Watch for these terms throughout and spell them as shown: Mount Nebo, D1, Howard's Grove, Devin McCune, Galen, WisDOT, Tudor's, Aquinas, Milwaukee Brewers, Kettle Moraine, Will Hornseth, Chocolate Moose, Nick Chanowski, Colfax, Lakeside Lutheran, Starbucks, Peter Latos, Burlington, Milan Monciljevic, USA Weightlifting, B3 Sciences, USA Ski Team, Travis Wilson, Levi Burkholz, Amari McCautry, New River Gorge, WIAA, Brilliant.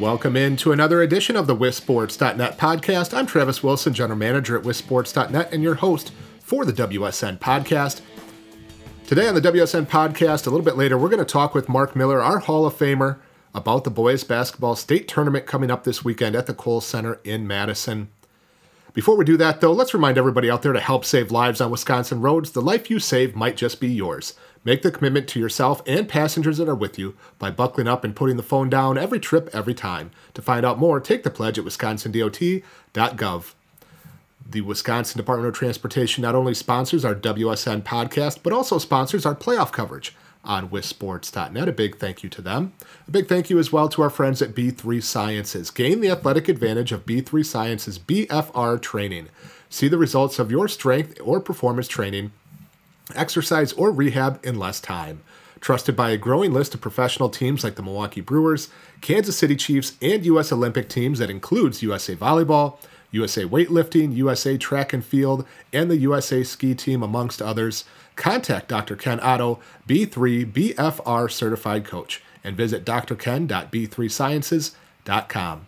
Welcome in to another edition of the WisSports.net podcast. I'm Travis Wilson, general manager at WisSports.net and your host for the WSN podcast. Today on the WSN podcast, a little bit later, we're going to talk with Mark Miller, our Hall of Famer, about the boys basketball state tournament coming up this weekend at the Kohl Center in Madison. Before we do that, though, let's remind everybody out there to help save lives on Wisconsin roads. The life you save might just be yours. Make the commitment to yourself and passengers that are with you by buckling up and putting the phone down every trip, every time. To find out more, take the pledge at wisconsindot.gov. The Wisconsin Department of Transportation not only sponsors our WSN podcast, but also sponsors our playoff coverage on WisSports.net. A big thank you to them. A big thank you as well to our friends at B3 Sciences. Gain the athletic advantage of B3 Sciences BFR training. See the results of your strength or performance training, exercise, or rehab in less time. Trusted by a growing list of professional teams like the Milwaukee Brewers, Kansas City Chiefs, and U.S. Olympic teams that includes USA Volleyball, USA Weightlifting, USA Track and Field, and the USA Ski Team, amongst others. Contact Dr. Ken Otto, B3 BFR Certified Coach, and visit drken.b3sciences.com.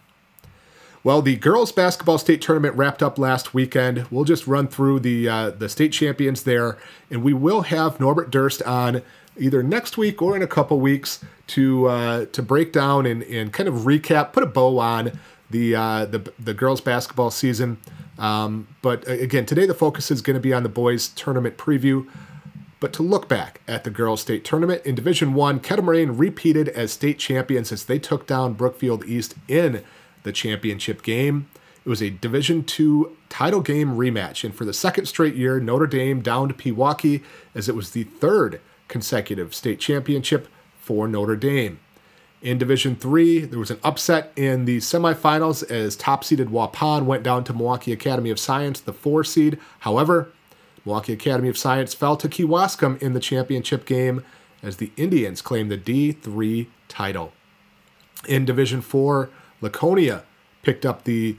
Well, the girls basketball state tournament wrapped up last weekend. We'll just run through the state champions there, and we will have Norbert Durst on either next week or in a couple weeks to break down and kind of recap, put a bow on the girls basketball season. But again, today the focus is going to be on the boys tournament preview. But to look back at the girls state tournament in Division I, Kettle Moraine repeated as state champions as they took down Brookfield East in the championship game. It was a Division II title game rematch, and for the second straight year, Notre Dame downed Pewaukee, as it was the third consecutive state championship for Notre Dame. In Division III, there was an upset in the semifinals as top-seeded Waupon went down to Milwaukee Academy of Science, the 4 seed. However, Milwaukee Academy of Science fell to Kewaskum in the championship game as the Indians claimed the D3 title. In Division IV, Laconia picked up the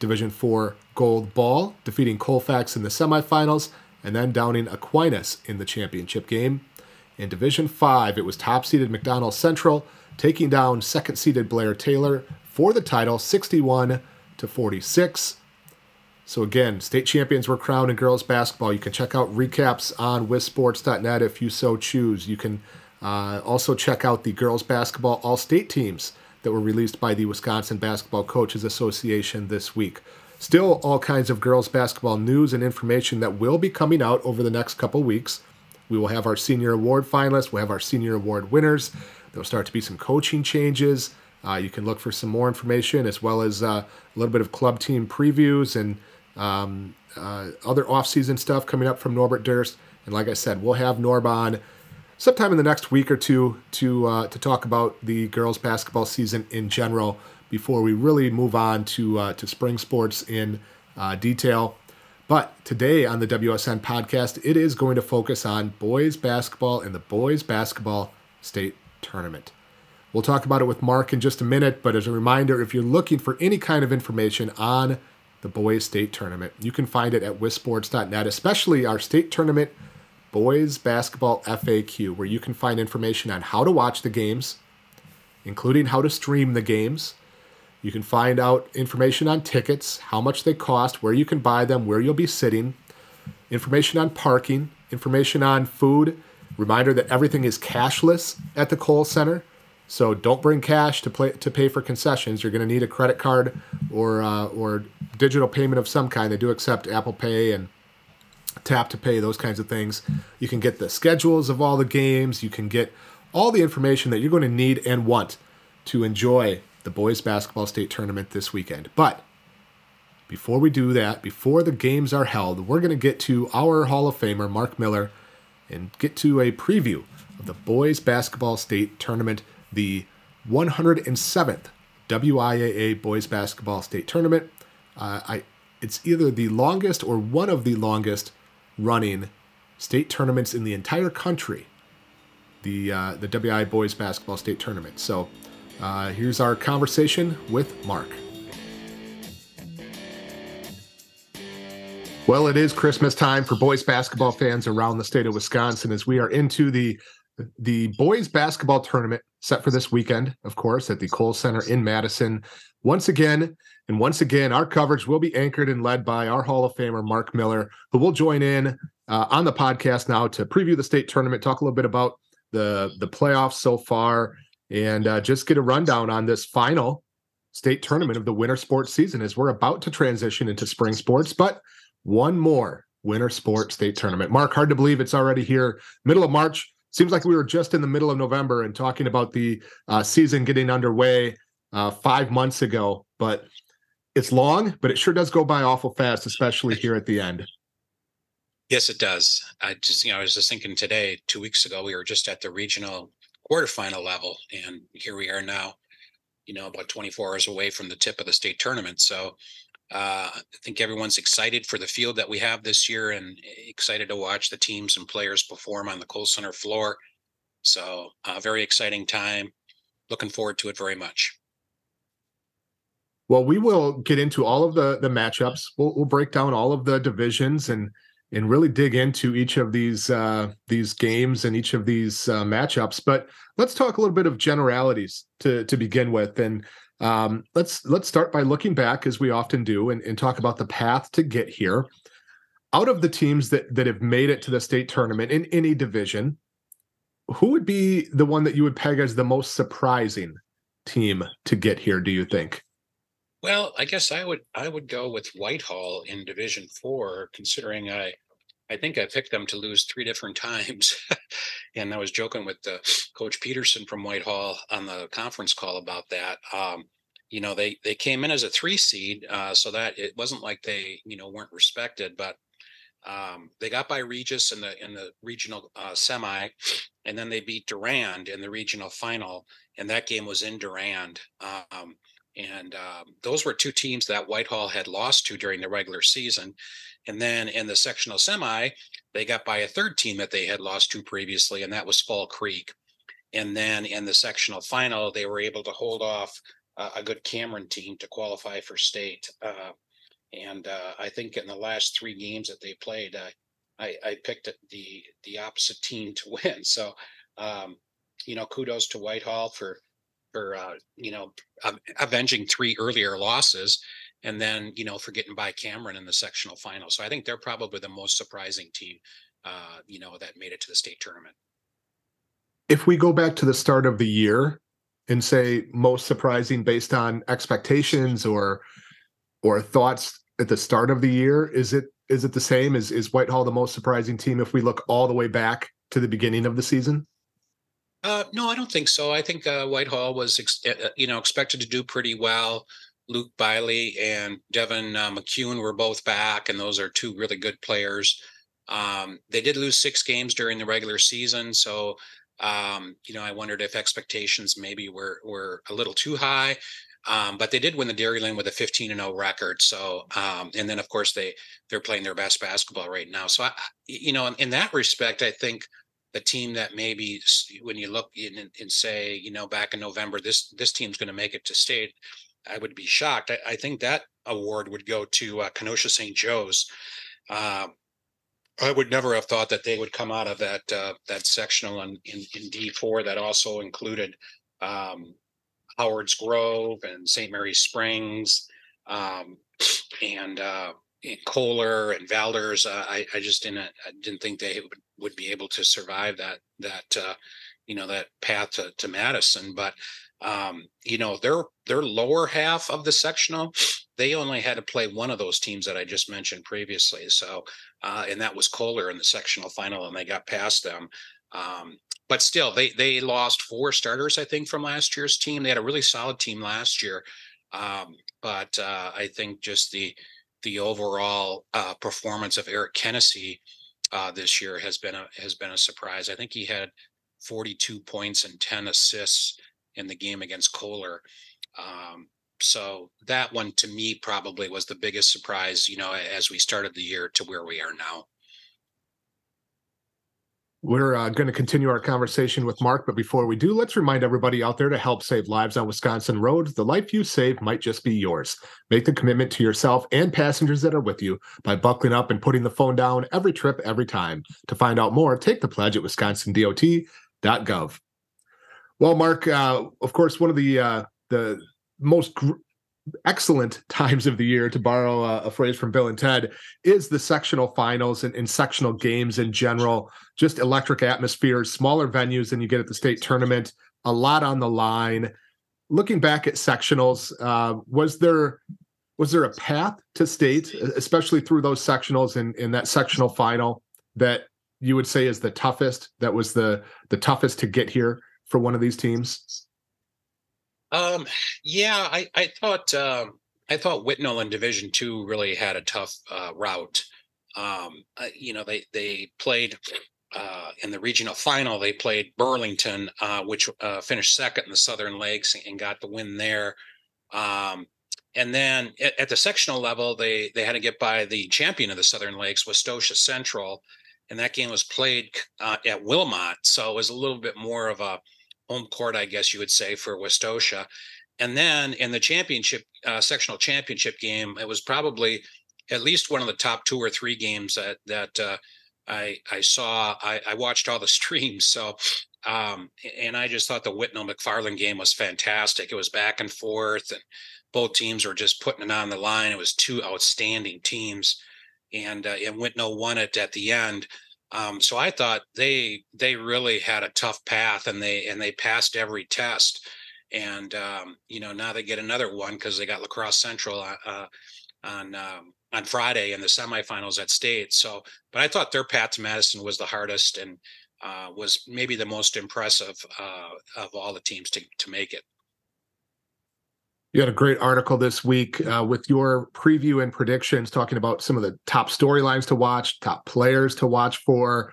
Division IV gold ball, defeating Colfax in the semifinals and then downing Aquinas in the championship game. In Division V, it was top-seeded McDonald Central taking down second-seeded Blair Taylor for the title, 61-46. So again, state champions were crowned in girls basketball. You can check out recaps on wisports.net if you so choose. You can also check out the girls basketball all-state teams that were released by the Wisconsin Basketball Coaches Association this week. Still all kinds of girls basketball news and information that will be coming out over the next couple weeks. We will have our senior award finalists. We'll have our senior award winners. There'll start to be some coaching changes. You can look for some more information, as well as a little bit of club team previews and other off-season stuff coming up from Norbert Durst. And like I said, we'll have Norb on sometime in the next week or two to talk about the girls basketball season in general before we really move on to spring sports in detail. But today on the WSN podcast, it is going to focus on boys basketball and the boys basketball state tournament. We'll talk about it with Mark in just a minute, but as a reminder, if you're looking for any kind of information on the boys state tournament, you can find it at wisports.net, especially our state tournament boys basketball FAQ, where you can find information on how to watch the games, including how to stream the games. You can find out information on tickets, how much they cost, where you can buy them, where you'll be sitting, information on parking, information on food. Reminder that everything is cashless at the Kohl Center, so don't bring cash to pay for concessions. You're going to need a credit card or digital payment of some kind. They do accept Apple Pay and Tap to Pay, those kinds of things. You can get the schedules of all the games. You can get all the information that you're going to need and want to enjoy the boys basketball state tournament this weekend. But before we do that, before the games are held, we're going to get to our Hall of Famer, Mark Miller, and get to a preview of the boys basketball state tournament, the 107th WIAA boys basketball state tournament. It's either the longest or one of the longest running state tournaments in the entire country, the WIAA boys basketball state tournament. So here's our conversation with Mark. Well, it is Christmas time for boys basketball fans around the state of Wisconsin as we are into the The boys basketball tournament set for this weekend, of course, at the Kohl Center in Madison. Once again, our coverage will be anchored and led by our Hall of Famer, Mark Miller, who will join in on the podcast now to preview the state tournament, talk a little bit about the playoffs so far, and just get a rundown on this final state tournament of the winter sports season as we're about to transition into spring sports. But one more winter sports state tournament. Mark, hard to believe it's already here, middle of March. Seems like we were just in the middle of November and talking about the season getting underway 5 months ago. But it's long, but it sure does go by awful fast, especially here at the end. Yes, it does. I was just thinking today, 2 weeks ago, we were just at the regional quarterfinal level, and here we are now, about 24 hours away from the tip of the state tournament. So I think everyone's excited for the field that we have this year and excited to watch the teams and players perform on the Kohl Center floor. So very exciting time. Looking forward to it very much. Well, we will get into all of the matchups. We'll break down all of the divisions and really dig into each of these games and each of these matchups. But let's talk a little bit of generalities to begin with. And let's start by looking back, as we often do, and talk about the path to get here. Out of the teams that have made it to the state tournament in any division, who would be the one that you would peg as the most surprising team to get here, do you think? Well, I guess I would go with Whitehall in Division 4, considering I think I picked them to lose 3 different times. And I was joking with Coach Peterson from Whitehall on the conference call about that. They came in as a 3 seed, so that it wasn't like they, weren't respected, but they got by Regis in the regional semi, and then they beat Durand in the regional final, and that game was in Durand. And those were 2 teams that Whitehall had lost to during the regular season. And then in the sectional semi, they got by a 3rd team that they had lost to previously, and that was Fall Creek. And then in the sectional final, they were able to hold off a good Cameron team to qualify for state. And I think in the last 3 games that they played, I picked the opposite team to win. So, kudos to Whitehall for avenging 3 earlier losses, and then, for getting by Cameron in the sectional final. So I think they're probably the most surprising team, that made it to the state tournament. If we go back to the start of the year and say most surprising based on expectations or thoughts at the start of the year, is it the same? Is Whitehall the most surprising team if we look all the way back to the beginning of the season? No, I don't think so. I think Whitehall was, expected to do pretty well. Luke Biley and Devin McCune were both back, and those are 2 really good players. They did lose 6 games during the regular season, so I wondered if expectations maybe were a little too high. But they did win the Dairyland with a 15-0 record. So, and then of course they're playing their best basketball right now. So, in that respect, I think the team that maybe when you look and say, back in November, this team's going to make it to state, I would be shocked. I think that award would go to Kenosha St. Joe's. I would never have thought that they would come out of that sectional in D4 that also included Howard's Grove and St. Mary's Springs and Kohler and Valder's. I didn't think they would be able to survive that path to Madison. But their lower half of the sectional, they only had to play one of those teams that I just mentioned previously. So and that was Kohler in the sectional final, and they got past them. But still, they lost 4 starters, I think, from last year's team. They had a really solid team last year, but I think just the overall performance of Eric Kennessy this year has been a surprise. I think he had 42 points and 10 assists in the game against Kohler. So that one to me probably was the biggest surprise, as we started the year to where we are now. We're going to continue our conversation with Mark, but before we do, let's remind everybody out there to help save lives on Wisconsin roads. The life you save might just be yours. Make the commitment to yourself and passengers that are with you by buckling up and putting the phone down every trip, every time. To find out more, take the pledge at Wisconsin DOT. wsn.gov. Well, Mark, of course, one of the most excellent times of the year, to borrow a phrase from Bill and Ted, is the sectional finals and sectional games in general. Just electric atmospheres, smaller venues than you get at the state tournament, a lot on the line. Looking back at sectionals, was there a path to state, especially through those sectionals and in that sectional final, that you would say is the toughest, that was the toughest to get here for one of these teams? I thought Whitnall in Division II really had a tough route. They played in the regional final. They played Burlington, which finished second in the Southern Lakes and got the win there. And then at the sectional level, they had to get by the champion of the Southern Lakes, Westosha Central, and that game was played at Wilmot. So it was a little bit more of a home court, I guess you would say, for Westosha. And then in the championship, sectional championship game, it was probably at least one of the top two or three games that I saw. I watched all the streams. So, and I just thought the Whitnall-McFarland game was fantastic. It was back and forth, and both teams were just putting it on the line. It was two outstanding teams, and Whitnall won it at the end. So I thought they really had a tough path, and they passed every test. And now they get another one because they got La Crosse Central on Friday in the semifinals at state. So, but I thought their path to Madison was the hardest and was maybe the most impressive of all the teams to make it. You had a great article this week with your preview and predictions, talking about some of the top storylines to watch, top players to watch for,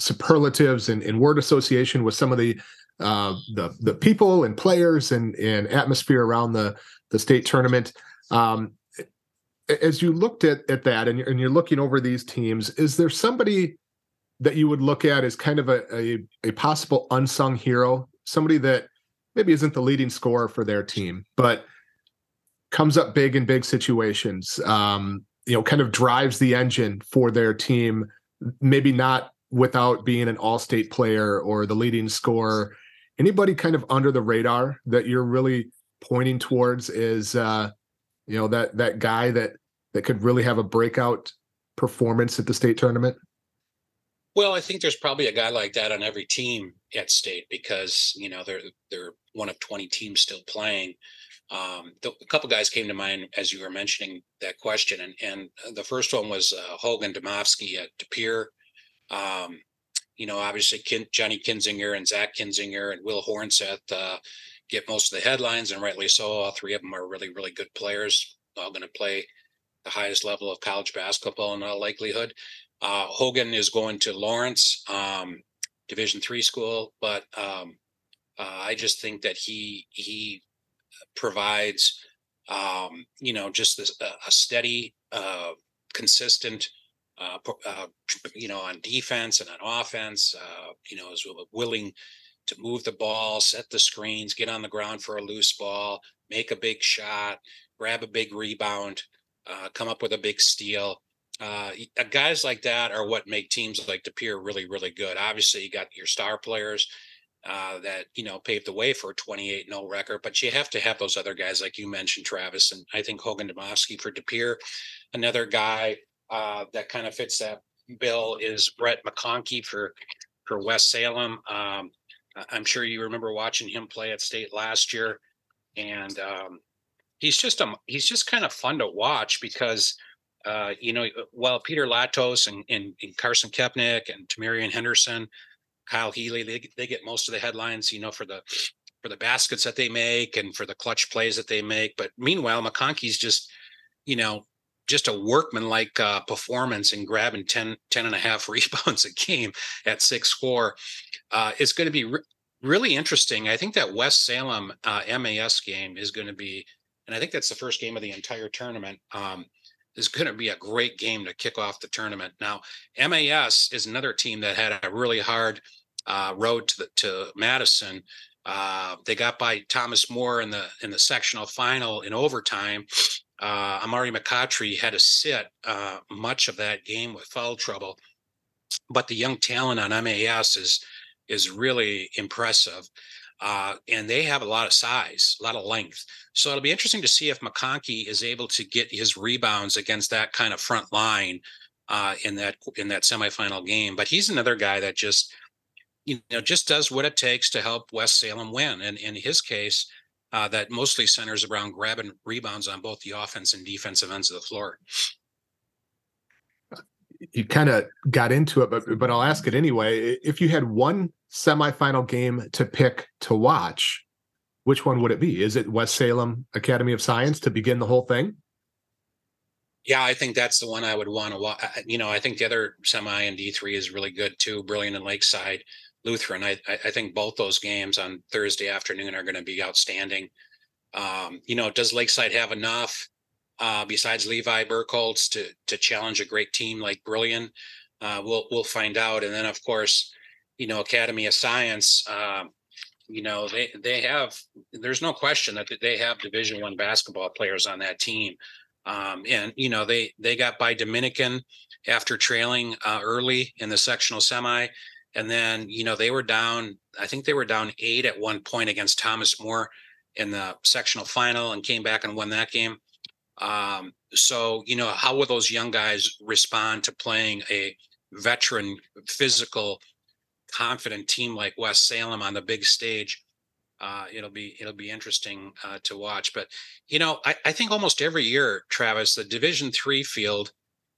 superlatives and word association with some of the people and players and atmosphere around the state tournament. As you looked at that and you're looking over these teams, is there somebody that you would look at as kind of a possible unsung hero, somebody that maybe isn't the leading scorer for their team, but comes up big in big situations, kind of drives the engine for their team, maybe not without being an all-state player or the leading scorer? Anybody kind of under the radar that you're really pointing towards is, that guy that could really have a breakout performance at the state tournament? Well, I think there's probably a guy like that on every team at state because, they're one of 20 teams still playing. A couple guys came to mind as you were mentioning that question. And the first one was Hogan Demovsky at De Pere. Obviously Johnny Kinzinger and Zach Kinzinger and Will Hornseth get most of the headlines, and rightly so. All three of them are really, really good players, all going to play the highest level of college basketball in all likelihood. Hogan is going to Lawrence, Division III school, but I just think that he provides, just this, a steady, consistent, on defense and on offense, is willing to move the ball, set the screens, get on the ground for a loose ball, make a big shot, grab a big rebound, come up with a big steal. Guys like that are what make teams like De Pere really, really good. Obviously, you got your star players that, paved the way for a 28-0 record, but you have to have those other guys like you mentioned, Travis, and I think Hogan Demovsky for De Pere. Another guy that kind of fits that bill is Brett McConkey for West Salem. I'm sure you remember watching him play at state last year, and he's just kind of fun to watch because – while Peter Latos and Carson Kepnick and Tamarian Henderson, Kyle Healy, they get most of the headlines, for the baskets that they make and for the clutch plays that they make. But meanwhile, McConkey's just a workmanlike performance and grabbing 10 and a half rebounds a game at 6'4". It's going to be really interesting. I think that West Salem MAS game is going to be, and I think that's the first game of the entire tournament, is going to be a great game to kick off the tournament. Now, MAS is another team that had a really hard road to Madison. They got by Thomas Moore in the sectional final in overtime. Amari McCautry had to sit much of that game with foul trouble. But the young talent on MAS is really impressive. And they have a lot of size, a lot of length. So it'll be interesting to see if McConkey is able to get his rebounds against that kind of front line in that semifinal game. But he's another guy that just does what it takes to help West Salem win. And in his case, that mostly centers around grabbing rebounds on both the offense and defensive ends of the floor. You kind of got into it, but I'll ask it anyway. If you had one semifinal game to pick to watch, which one would it be? Is it West Salem Academy of Science to begin the whole thing? Yeah, I think that's the one I would want to watch. I think the other semi in D3 is really good too, Brilliant and Lakeside Lutheran. I think both those games on Thursday afternoon are going to be outstanding. Does Lakeside have enough? Besides Levi Burkholz to challenge a great team like Brilliant, we'll find out. And then, of course, Academy of Science, there's no question that they have Division I basketball players on that team. They got by Dominican after trailing early in the sectional semi. And then, they were down, I think they were down 8 at one point against Thomas Moore in the sectional final and came back and won that game. How will those young guys respond to playing a veteran, physical, confident team like West Salem on the big stage? It'll be interesting to watch. But, I think almost every year, Travis, the Division III field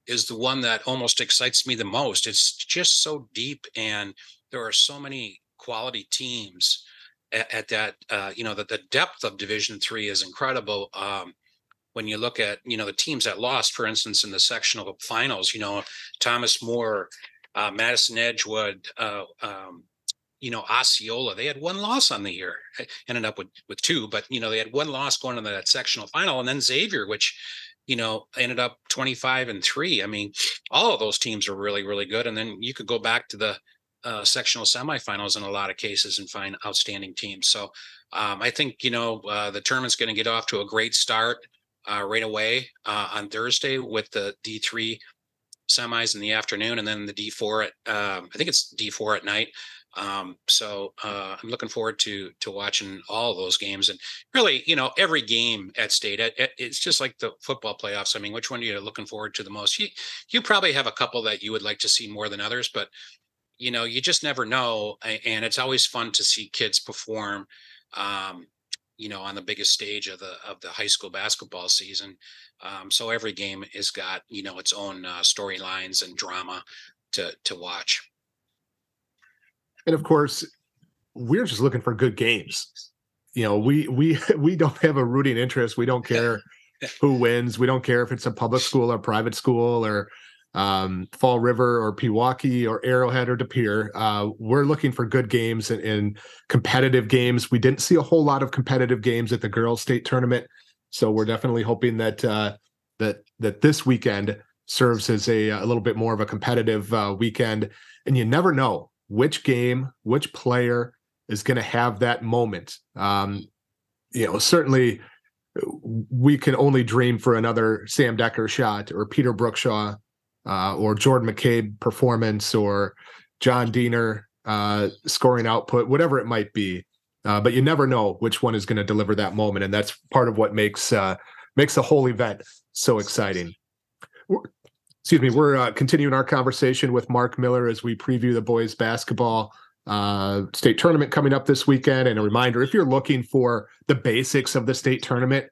is the one that almost excites me the most. It's just so deep, and there are so many quality teams at that, that the depth of Division III is incredible. When you look at, the teams that lost, for instance, in the sectional finals, Thomas Moore, Madison Edgewood, Osceola, they had one loss on the year, ended up with two, but, they had one loss going into that sectional final. And then Xavier, which, ended up 25-3. I mean, all of those teams are really, really good. And then you could go back to the sectional semifinals in a lot of cases and find outstanding teams. So I think, the tournament's going to get off to a great start. Right away on Thursday with the D3 semis in the afternoon, and then the D4 at I think it's D4 at night. I'm looking forward to watching all of those games, and really, every game at state. It's just like the football playoffs. I mean, which one are you looking forward to the most? You probably have a couple that you would like to see more than others, but you just never know. And it's always fun to see kids perform. On the biggest stage of the high school basketball season. So every game has got, its own storylines and drama to watch. And of course, we're just looking for good games. We don't have a rooting interest. We don't care who wins. We don't care if it's a public school or private school or Fall River or Pewaukee or Arrowhead or De Pere. We're looking for good games and competitive games. We didn't see a whole lot of competitive games at the girls' state tournament, so we're definitely hoping that that this weekend serves as a little bit more of a competitive weekend. And you never know which game, which player is going to have that moment. Certainly we can only dream for another Sam Decker shot or Peter Brookshaw. Or Jordan McCabe performance, or John Diener scoring output, whatever it might be. But you never know which one is going to deliver that moment, and that's part of what makes the whole event so exciting. We're continuing our conversation with Mark Miller as we preview the boys basketball state tournament coming up this weekend. And a reminder, if you're looking for the basics of the state tournament,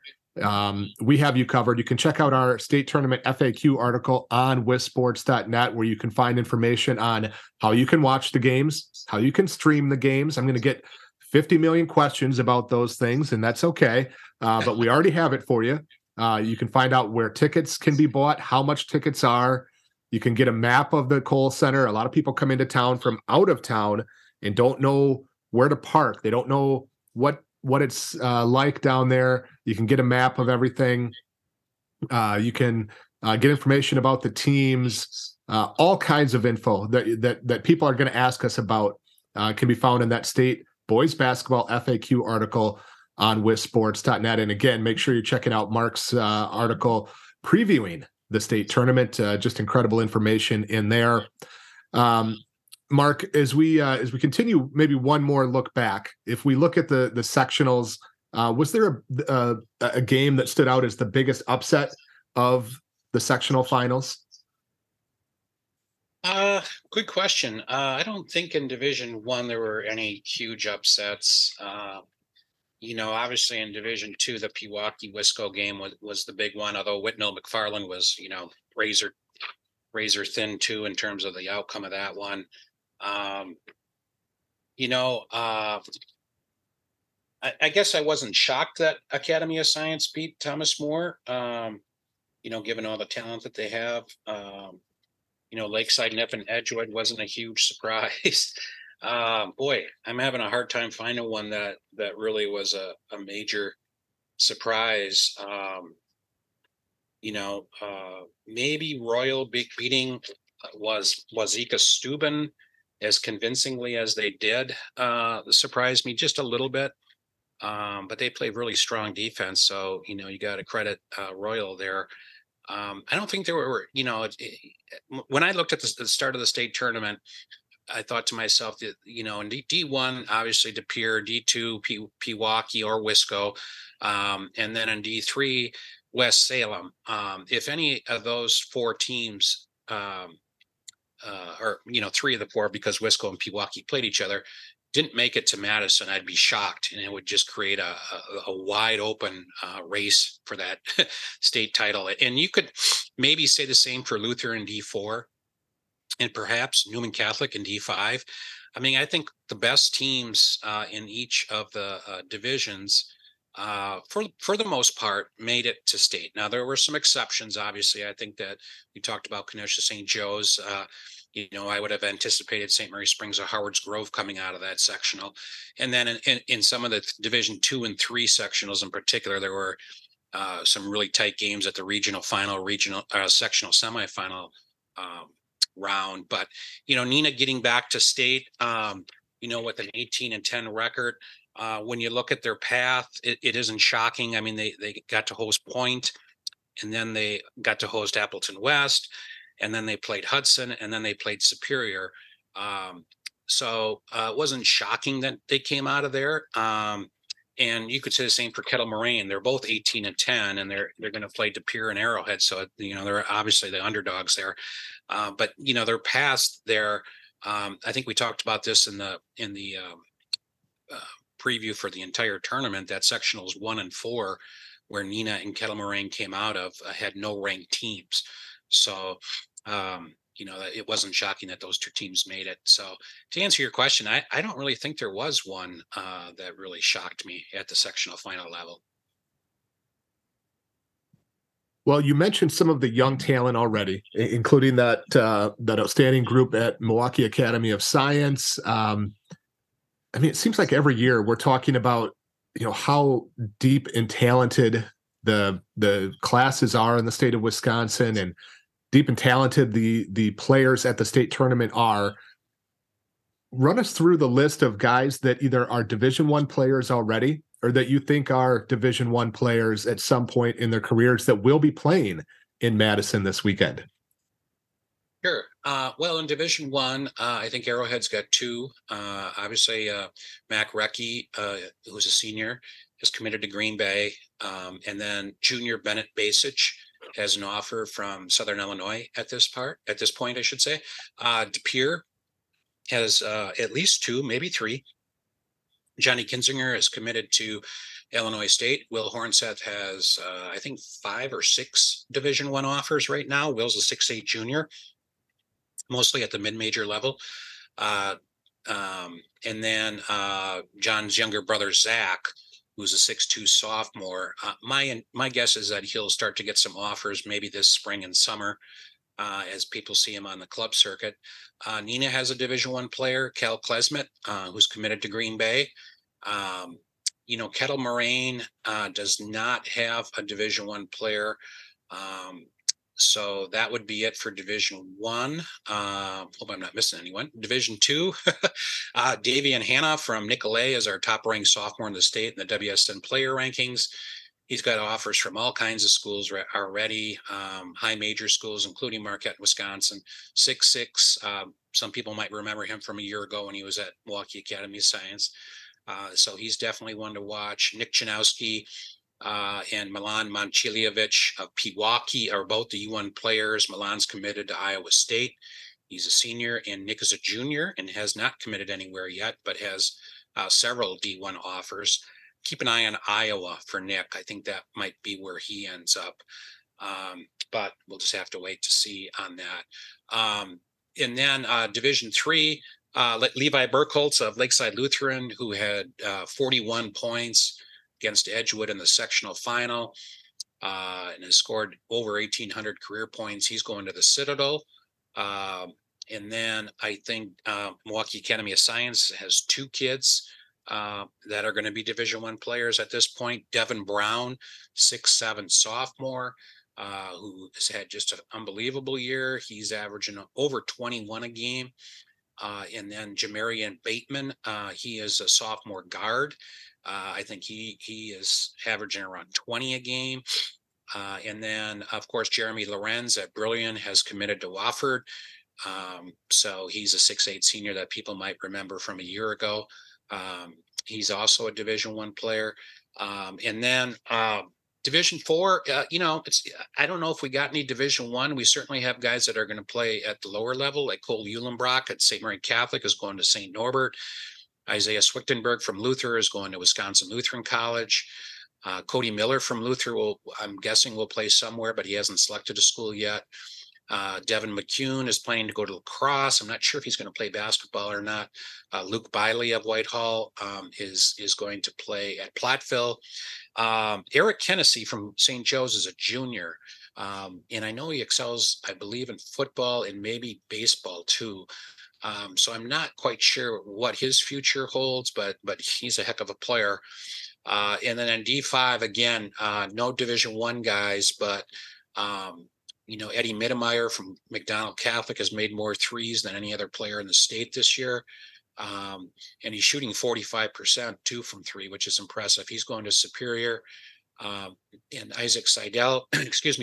we have you covered. You can check out our state tournament FAQ article on WisSports.net, where you can find information on how you can watch the games, how you can stream the games. I'm going to get 50 million questions about those things, and that's okay. But we already have it for you. You can find out where tickets can be bought, how much tickets are. You can get a map of the Kohl Center. A lot of people come into town from out of town and don't know where to park. They don't know what it's like down there. You can get a map of everything. You can get information about the teams, all kinds of info that people are going to ask us about can be found in that state boys basketball FAQ article on WisSports.net. And again, make sure you're checking out Mark's article previewing the state tournament. Just incredible information in there. Mark, as we continue, maybe one more look back. If we look at the sectionals, was there a game that stood out as the biggest upset of the sectional finals? Good question. I don't think in Division I there were any huge upsets. Obviously in Division II, the Pewaukee-Wisco game was the big one, although Whitnall McFarland was, razor thin too in terms of the outcome of that one. I guess I wasn't shocked that Academy of Science beat Thomas Moore, given all the talent that they have. Lakeside, Neff, and Edgewood wasn't a huge surprise. I'm having a hard time finding one that really was a major surprise. Maybe Royal beating Wazika Steuben as convincingly as they did surprised me just a little bit. But they played really strong defense, so you got to credit Royal there. I don't think there were, when I looked at the start of the state tournament, I thought to myself that, in D1, obviously De Pere, D2, Pewaukee or Wisco, and then in D3, West Salem. If any of those four teams, three of the four, because Wisco and Pewaukee played each other, didn't make it to Madison, I'd be shocked, and it would just create a wide open race for that state title. And you could maybe say the same for Luther in D4 and perhaps Newman Catholic in D5. I mean, I think the best teams in each of the divisions for the most part made it to state. Now, there were some exceptions, obviously. I think that we talked about Kenosha St. Joe's. I would have anticipated St. Mary Springs or Howard's Grove coming out of that sectional. And then in some of the Division II and III sectionals in particular, there were some really tight games at the sectional semifinal round. But, Nina getting back to state, with an 18-10 record, when you look at their path, it isn't shocking. I mean, they got to host Point, and then they got to host Appleton West, and then they played Hudson, and then they played Superior. It wasn't shocking that they came out of there. And you could say the same for Kettle Moraine. They're both 18-10, and they're going to play De Pere and Arrowhead. So, they're obviously the underdogs there. But they're past there. I think we talked about this in the preview for the entire tournament, that sectionals 1 and 4, where Nina and Kettle Moraine came out of, had no ranked teams. So, it wasn't shocking that those two teams made it. So to answer your question, I don't really think there was one that really shocked me at the sectional final level. Well, you mentioned some of the young talent already, including that outstanding group at Milwaukee Academy of Science. It seems like every year we're talking about, how deep and talented the classes are in the state of Wisconsin, and deep and talented the players at the state tournament are. Run us through the list of guys that either are Division I players already, or that you think are Division I players at some point in their careers that will be playing in Madison this weekend. Sure. In Division I, I think Arrowhead's got two. Mac Recchi, who's a senior, is committed to Green Bay. And then junior Bennett Basich has an offer from Southern Illinois at this point, I should say. De Pere has at least two, maybe three. Johnny Kinzinger is committed to Illinois State. Will Hornseth has, 5 or 6 Division I offers right now. Will's a 6'8 junior, mostly at the mid-major level. John's younger brother, Zach, who's a 6'2 sophomore. My guess is that he'll start to get some offers maybe this spring and summer as people see him on the club circuit. Nina has a Division I player, Cal Klesmet, who's committed to Green Bay. Kettle Moraine does not have a Division I player. So that would be it for Division I. Hope I'm not missing anyone. Division II, Davy and Hannah from Nicolet is our top-ranked sophomore in the state in the WSN player rankings. He's got offers from all kinds of schools already, high major schools, including Marquette, Wisconsin. 6'6". Some people might remember him from a year ago when he was at Milwaukee Academy of Science. So he's definitely one to watch. Nick Chanowski and Milan Monciljevic of Pewaukee are both the U1 players. Milan's committed to Iowa State. He's a senior, and Nick is a junior and has not committed anywhere yet, but has several D1 offers. Keep an eye on Iowa for Nick. I think that might be where he ends up, but we'll just have to wait to see on that. And then Division III, Levi Burkholz of Lakeside Lutheran, who had 41 points against Edgewood in the sectional final and has scored over 1,800 career points. He's going to the Citadel. And then I think Milwaukee Academy of Science has two kids that are going to be Division I players at this point. Devin Brown, 6'7" sophomore, who has had just an unbelievable year. He's averaging over 21 a game. And then Jamarian Bateman, he is a sophomore guard. I think he is averaging around 20 a game. And then, of course, Jeremy Lorenz at Brilliant has committed to Wofford. So he's a 6'8" senior that people might remember from a year ago. He's also a Division I player. And then Division IV, I don't know if we got any Division I. We certainly have guys that are going to play at the lower level, like Cole Uhlenbrock at St. Mary Catholic is going to St. Norbert. Isaiah Swichtenberg from Luther is going to Wisconsin Lutheran College. Cody Miller from Luther will play somewhere, but he hasn't selected a school yet. Devin McCune is planning to go to lacrosse. I'm not sure if he's going to play basketball or not. Luke Biley of Whitehall is going to play at Platteville. Eric Hennessy from St. Joe's is a junior, and I know he excels, I believe, in football and maybe baseball too. So I'm not quite sure what his future holds, but he's a heck of a player. And then in D5, again, no Division I guys, but Eddie Mittermeier from McDonald Catholic has made more threes than any other player in the state this year. And he's shooting 45% too from three, which is impressive. He's going to Superior. And Isaac Seidel,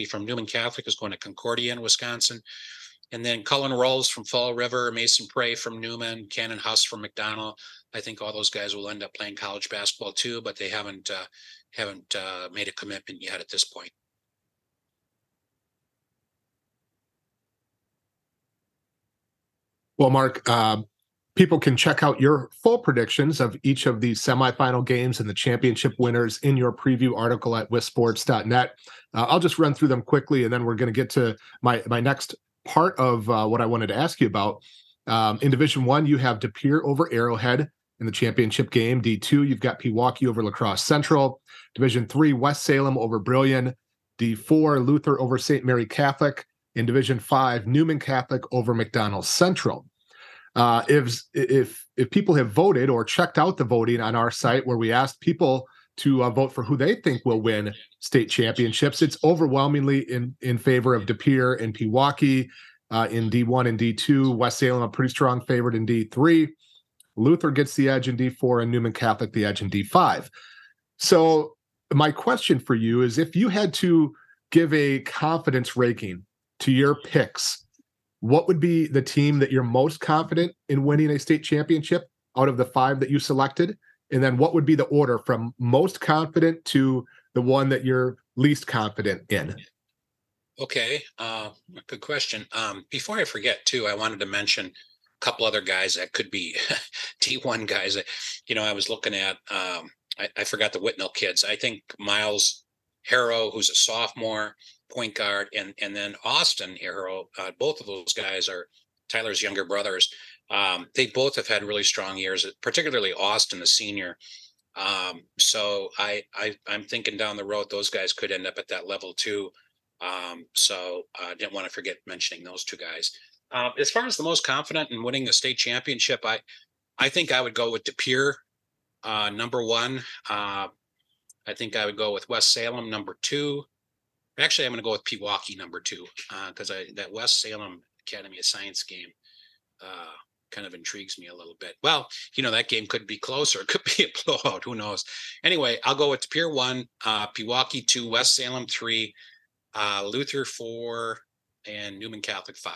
from Newman Catholic is going to Concordia in Wisconsin. And then Cullen Rolls from Fall River, Mason Prey from Newman, Cannon Huss from McDonald. I think all those guys will end up playing college basketball too, but they haven't made a commitment yet at this point. Well, Mark, people can check out your full predictions of each of these semifinal games and the championship winners in your preview article at WisSports.net. I'll just run through them quickly, and then we're going to get to my next part of what I wanted to ask you about. In Division I, you have De Pere over Arrowhead in the championship game. D2, you've got Pewaukee over La Crosse Central. Division III, West Salem over Brilliant. D4, Luther over St. Mary Catholic. In Division V, Newman Catholic over McDonald Central. If people have voted or checked out the voting on our site where we asked people to vote for who they think will win state championships, it's overwhelmingly in favor of De Pere and Pewaukee in D1 and D2. West Salem, a pretty strong favorite in D3. Luther gets the edge in D4, and Newman Catholic the edge in D5. So my question for you is, if you had to give a confidence ranking to your picks, what would be the team that you're most confident in winning a state championship out of the five that you selected? And then what would be the order from most confident to the one that you're least confident in? Okay, good question. Before I forget, too, I wanted to mention a couple other guys that could be T1 guys. I was looking at, I forgot the Whitnall kids. I think Miles Harrow, who's a sophomore, point guard, and then Austin Harrow, both of those guys are Tyler's younger brothers. They both have had really strong years, particularly Austin, the senior. So I'm thinking down the road, those guys could end up at that level too. So I didn't want to forget mentioning those two guys. As far as the most confident in winning the state championship, I think I would go with De Pere, number one. I think I would go with West Salem, number two. Actually, I'm going to go with Pewaukee number two, because that West Salem Academy of Science game kind of intrigues me a little bit. Well, you know, that game could be closer. It could be a blowout. Who knows? Anyway, I'll go with Pier 1, Pewaukee 2, West Salem 3, Luther 4, and Newman Catholic 5.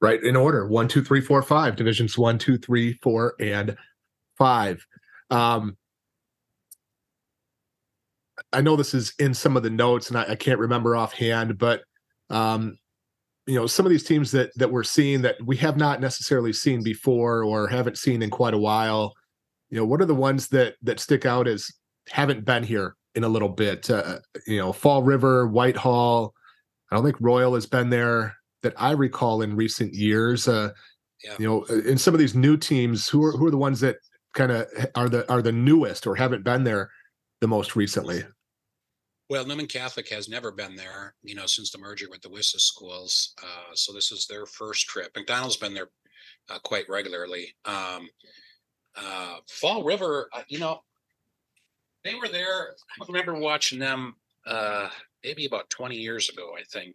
Right in order, 1, 2, 3, 4, 5. Divisions 1, 2, 3, 4, and 5. I know this is in some of the notes, and I can't remember offhand, but you know, some of these teams that we're seeing that we have not necessarily seen before or haven't seen in quite a while. You know, what are the ones that stick out as haven't been here in a little bit? You know, Fall River, Whitehall. I don't think Royal has been there that I recall in recent years. You know, in some of these new teams, who are the ones that kind of are the newest or haven't been there the most recently? Well, Newman Catholic has never been there, you know, since the merger with the WISA schools. So this is their first trip. McDonald's been there quite regularly. Fall River, you know, they were there. I remember watching them maybe about 20 years ago, I think.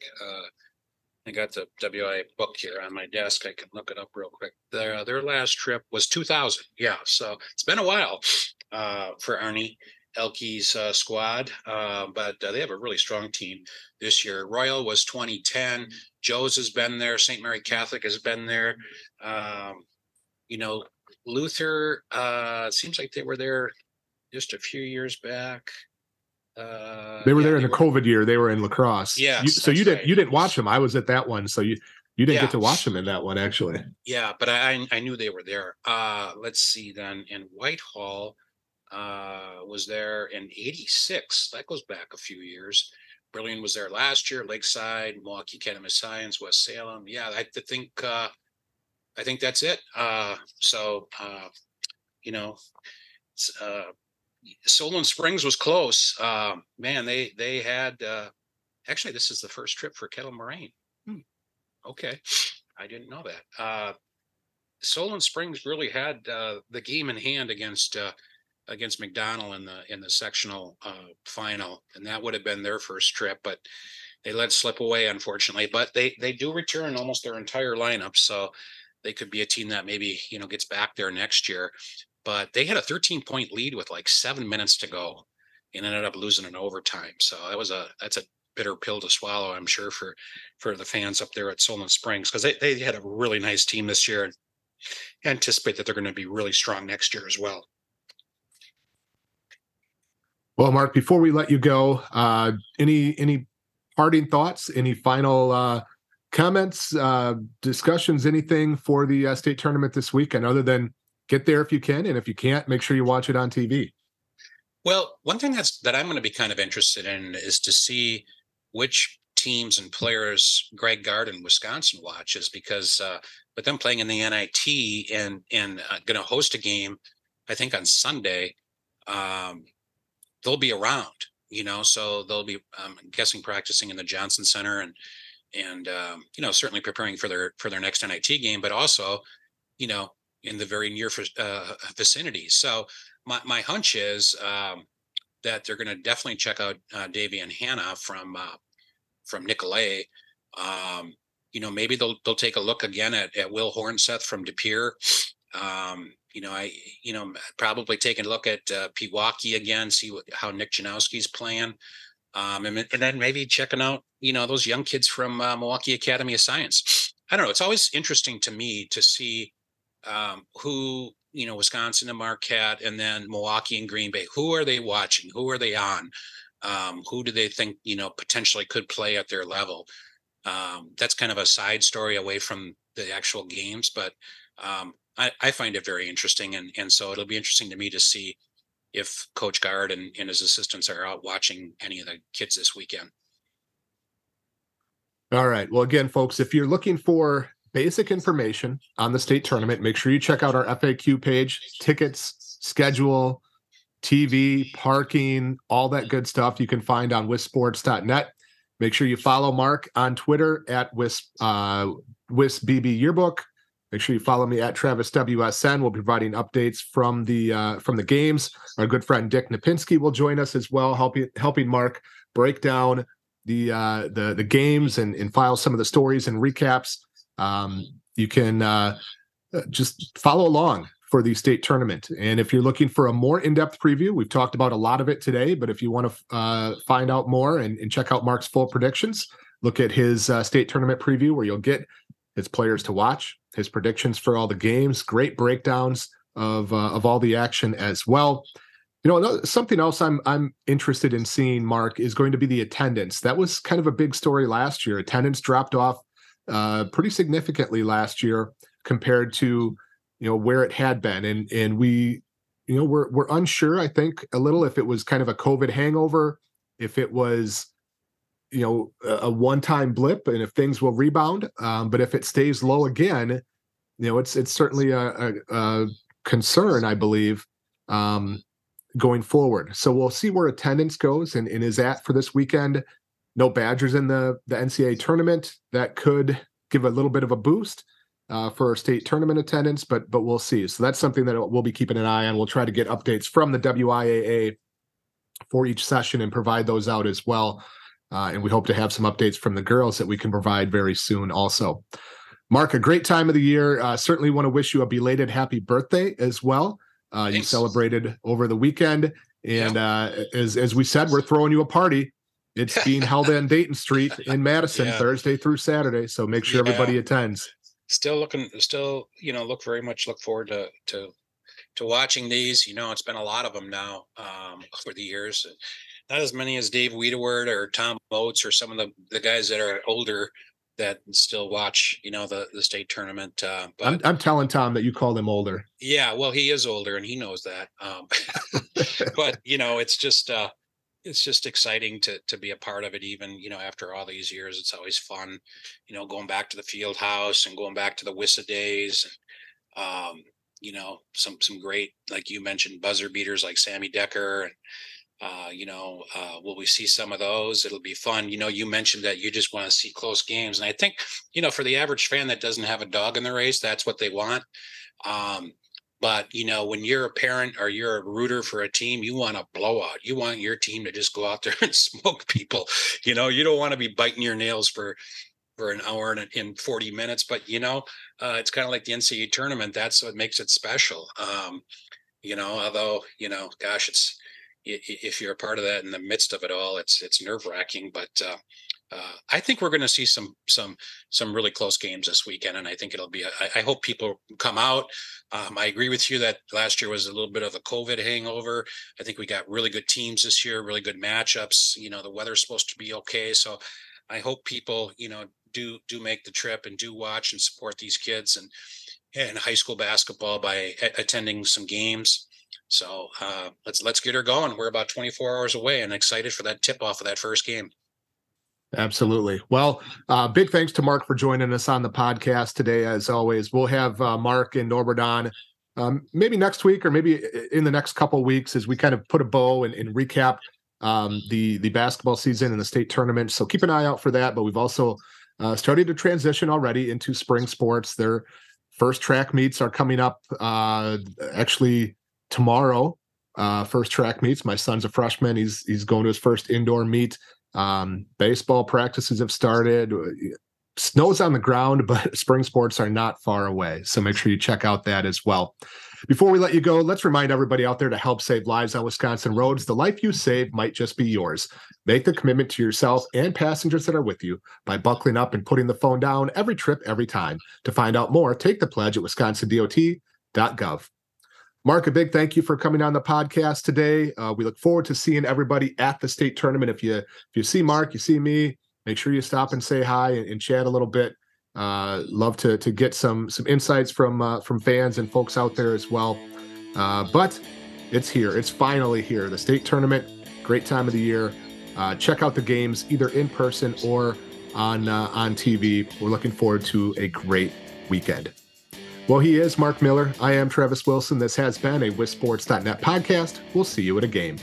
I got the WIAA book here on my desk. I can look it up real quick. Their last trip was 2000. Yeah, so it's been a while for Arnie Elke's squad, but they have a really strong team this year. Royal was 2010. Joe's has been there. St. Mary Catholic has been there. You know, Luther, seems like they were there just a few years back. They were there in the COVID year. They were in La Crosse. Yeah. So you didn't watch them. I was at that one. So you didn't get to watch them in that one, actually. Yeah, but I knew they were there. Let's see then. In Whitehall, was there in 86. That goes back a few years. Brilliant was there last year. Lakeside, Milwaukee Academy of Science, West Salem. Yeah, I think that's it. You know, it's Solon Springs was close. Man, they had actually this is the first trip for Kettle Moraine. Okay, I didn't know that. Solon Springs really had the game in hand against McDonnell in the sectional final, and that would have been their first trip, but they let slip away, unfortunately. But they do return almost their entire lineup, so they could be a team that maybe, you know, gets back there next year. But they had a 13-point lead with like 7 minutes to go, and ended up losing in overtime. So that's a bitter pill to swallow, I'm sure, for the fans up there at Solon Springs, because they had a really nice team this year, and anticipate that they're going to be really strong next year as well. Well, Mark, before we let you go, any parting thoughts, any final comments, discussions, anything for the state tournament this weekend, other than get there if you can, and if you can't, make sure you watch it on TV. Well, one thing that I'm going to be kind of interested in is to see which teams and players Greg Gard in Wisconsin watches, because with them playing in the NIT and going to host a game, I think on Sunday, they'll be around, you know, so they'll be, I'm guessing, practicing in the Johnson Center and you know, certainly preparing for their next NIT game, but also, you know, in the very near vicinity. So my hunch is that they're going to definitely check out Davey and Hannah from Nicolet. You know, maybe they'll take a look again at Will Hornseth from De Pere. You know, probably taking a look at Pewaukee again, see how Nick Janowski's playing, and then maybe checking out, you know, those young kids from Milwaukee Academy of Science. I don't know. It's always interesting to me to see who, you know, Wisconsin and Marquette, and then Milwaukee and Green Bay. Who are they watching? Who are they on? Who do they think, you know, potentially could play at their level? That's kind of a side story away from the actual games, but I find it very interesting, and so it'll be interesting to me to see if Coach Gard and his assistants are out watching any of the kids this weekend. All right. Well, again, folks, if you're looking for basic information on the state tournament, make sure you check out our FAQ page, tickets, schedule, TV, parking, all that good stuff you can find on WisSports.net. Make sure you follow Mark on Twitter at WisBB Yearbook. Make sure you follow me at Travis WSN. We'll be providing updates from the games. Our good friend Dick Napinski will join us as well, helping Mark break down the games and file some of the stories and recaps You can just follow along for the state tournament. And if you're looking for a more in-depth preview, we've talked about a lot of it today, but if you want to find out more and check out Mark's full predictions, look at his state tournament preview where you'll get his players to watch, his predictions for all the games, great breakdowns of all the action as well. You know, something else I'm interested in seeing, Mark, is going to be the attendance. That was kind of a big story last year. Attendance dropped off pretty significantly last year compared to, you know, where it had been. And we, you know, we're unsure, I think, a little if it was kind of a COVID hangover, if it was, you know, a one-time blip and if things will rebound. But if it stays low again, you know, it's certainly a concern, I believe, going forward. So we'll see where attendance goes and is at for this weekend. No Badgers in the NCAA tournament. That could give a little bit of a boost for state tournament attendance, but we'll see. So that's something that we'll be keeping an eye on. We'll try to get updates from the WIAA for each session and provide those out as well. And we hope to have some updates from the girls that we can provide very soon also. Mark, a great time of the year. Certainly want to wish you a belated happy birthday as well. You celebrated over the weekend. And as we said, we're throwing you a party. It's being held on Dayton Street in Madison Thursday through Saturday. So make sure everybody attends. Still, very much look forward to watching these. You know, it's been a lot of them now over the years. Not as many as Dave Wiedewert or Tom Motes or some of the guys that are older that still watch, you know, the state tournament. But I'm telling Tom that you called him older. Yeah, well, he is older and he knows that. But, you know, it's just exciting to be a part of it. Even, you know, after all these years, it's always fun, you know, going back to the field house and going back to the WISA days. And, you know, some great, like you mentioned, buzzer beaters like Sammy Decker and, you know, will we see some of those? It'll be fun. You know, you mentioned that you just want to see close games. And I think, you know, for the average fan that doesn't have a dog in the race, that's what they want. But, you know, when you're a parent or you're a rooter for a team, you want a blowout. You want your team to just go out there and smoke people. You know, you don't want to be biting your nails for an hour and 40 minutes. But, you know, it's kind of like the NCAA tournament. That's what makes it special. You know, although, you know, gosh, it's, if you're a part of that in the midst of it all, it's nerve-wracking, but I think we're going to see some really close games this weekend. And I think it'll be, I hope people come out. I agree with you that last year was a little bit of a COVID hangover. I think we got really good teams this year, really good matchups. You know, the weather's supposed to be okay. So I hope people, you know, do make the trip and do watch and support these kids and high school basketball by attending some games. So let's get her going. We're about 24 hours away and excited for that tip-off of that first game. Absolutely. Well, big thanks to Mark for joining us on the podcast today. As always, we'll have Mark and Norbert on maybe next week or maybe in the next couple of weeks as we kind of put a bow and recap the basketball season and the state tournament. So keep an eye out for that. But we've also started to transition already into spring sports. Their first track meets are coming up actually tomorrow. First track meets. My son's a freshman. He's going to his first indoor meet. Baseball practices have started. Snow's on the ground, but spring sports are not far away. So make sure you check out that as well. Before we let you go, let's remind everybody out there to help save lives on Wisconsin roads. The life you save might just be yours. Make the commitment to yourself and passengers that are with you by buckling up and putting the phone down every trip, every time. To find out more, take the pledge at wisconsindot.gov. Mark, a big thank you for coming on the podcast today. We look forward to seeing everybody at the state tournament. If you see Mark, you see me, make sure you stop and say hi and chat a little bit. Love to get some insights from fans and folks out there as well. But it's here. It's finally here. The state tournament, great time of the year. Check out the games either in person or on TV. We're looking forward to a great weekend. Well, he is Mark Miller. I am Travis Wilson. This has been a WisSports.net podcast. We'll see you at a game.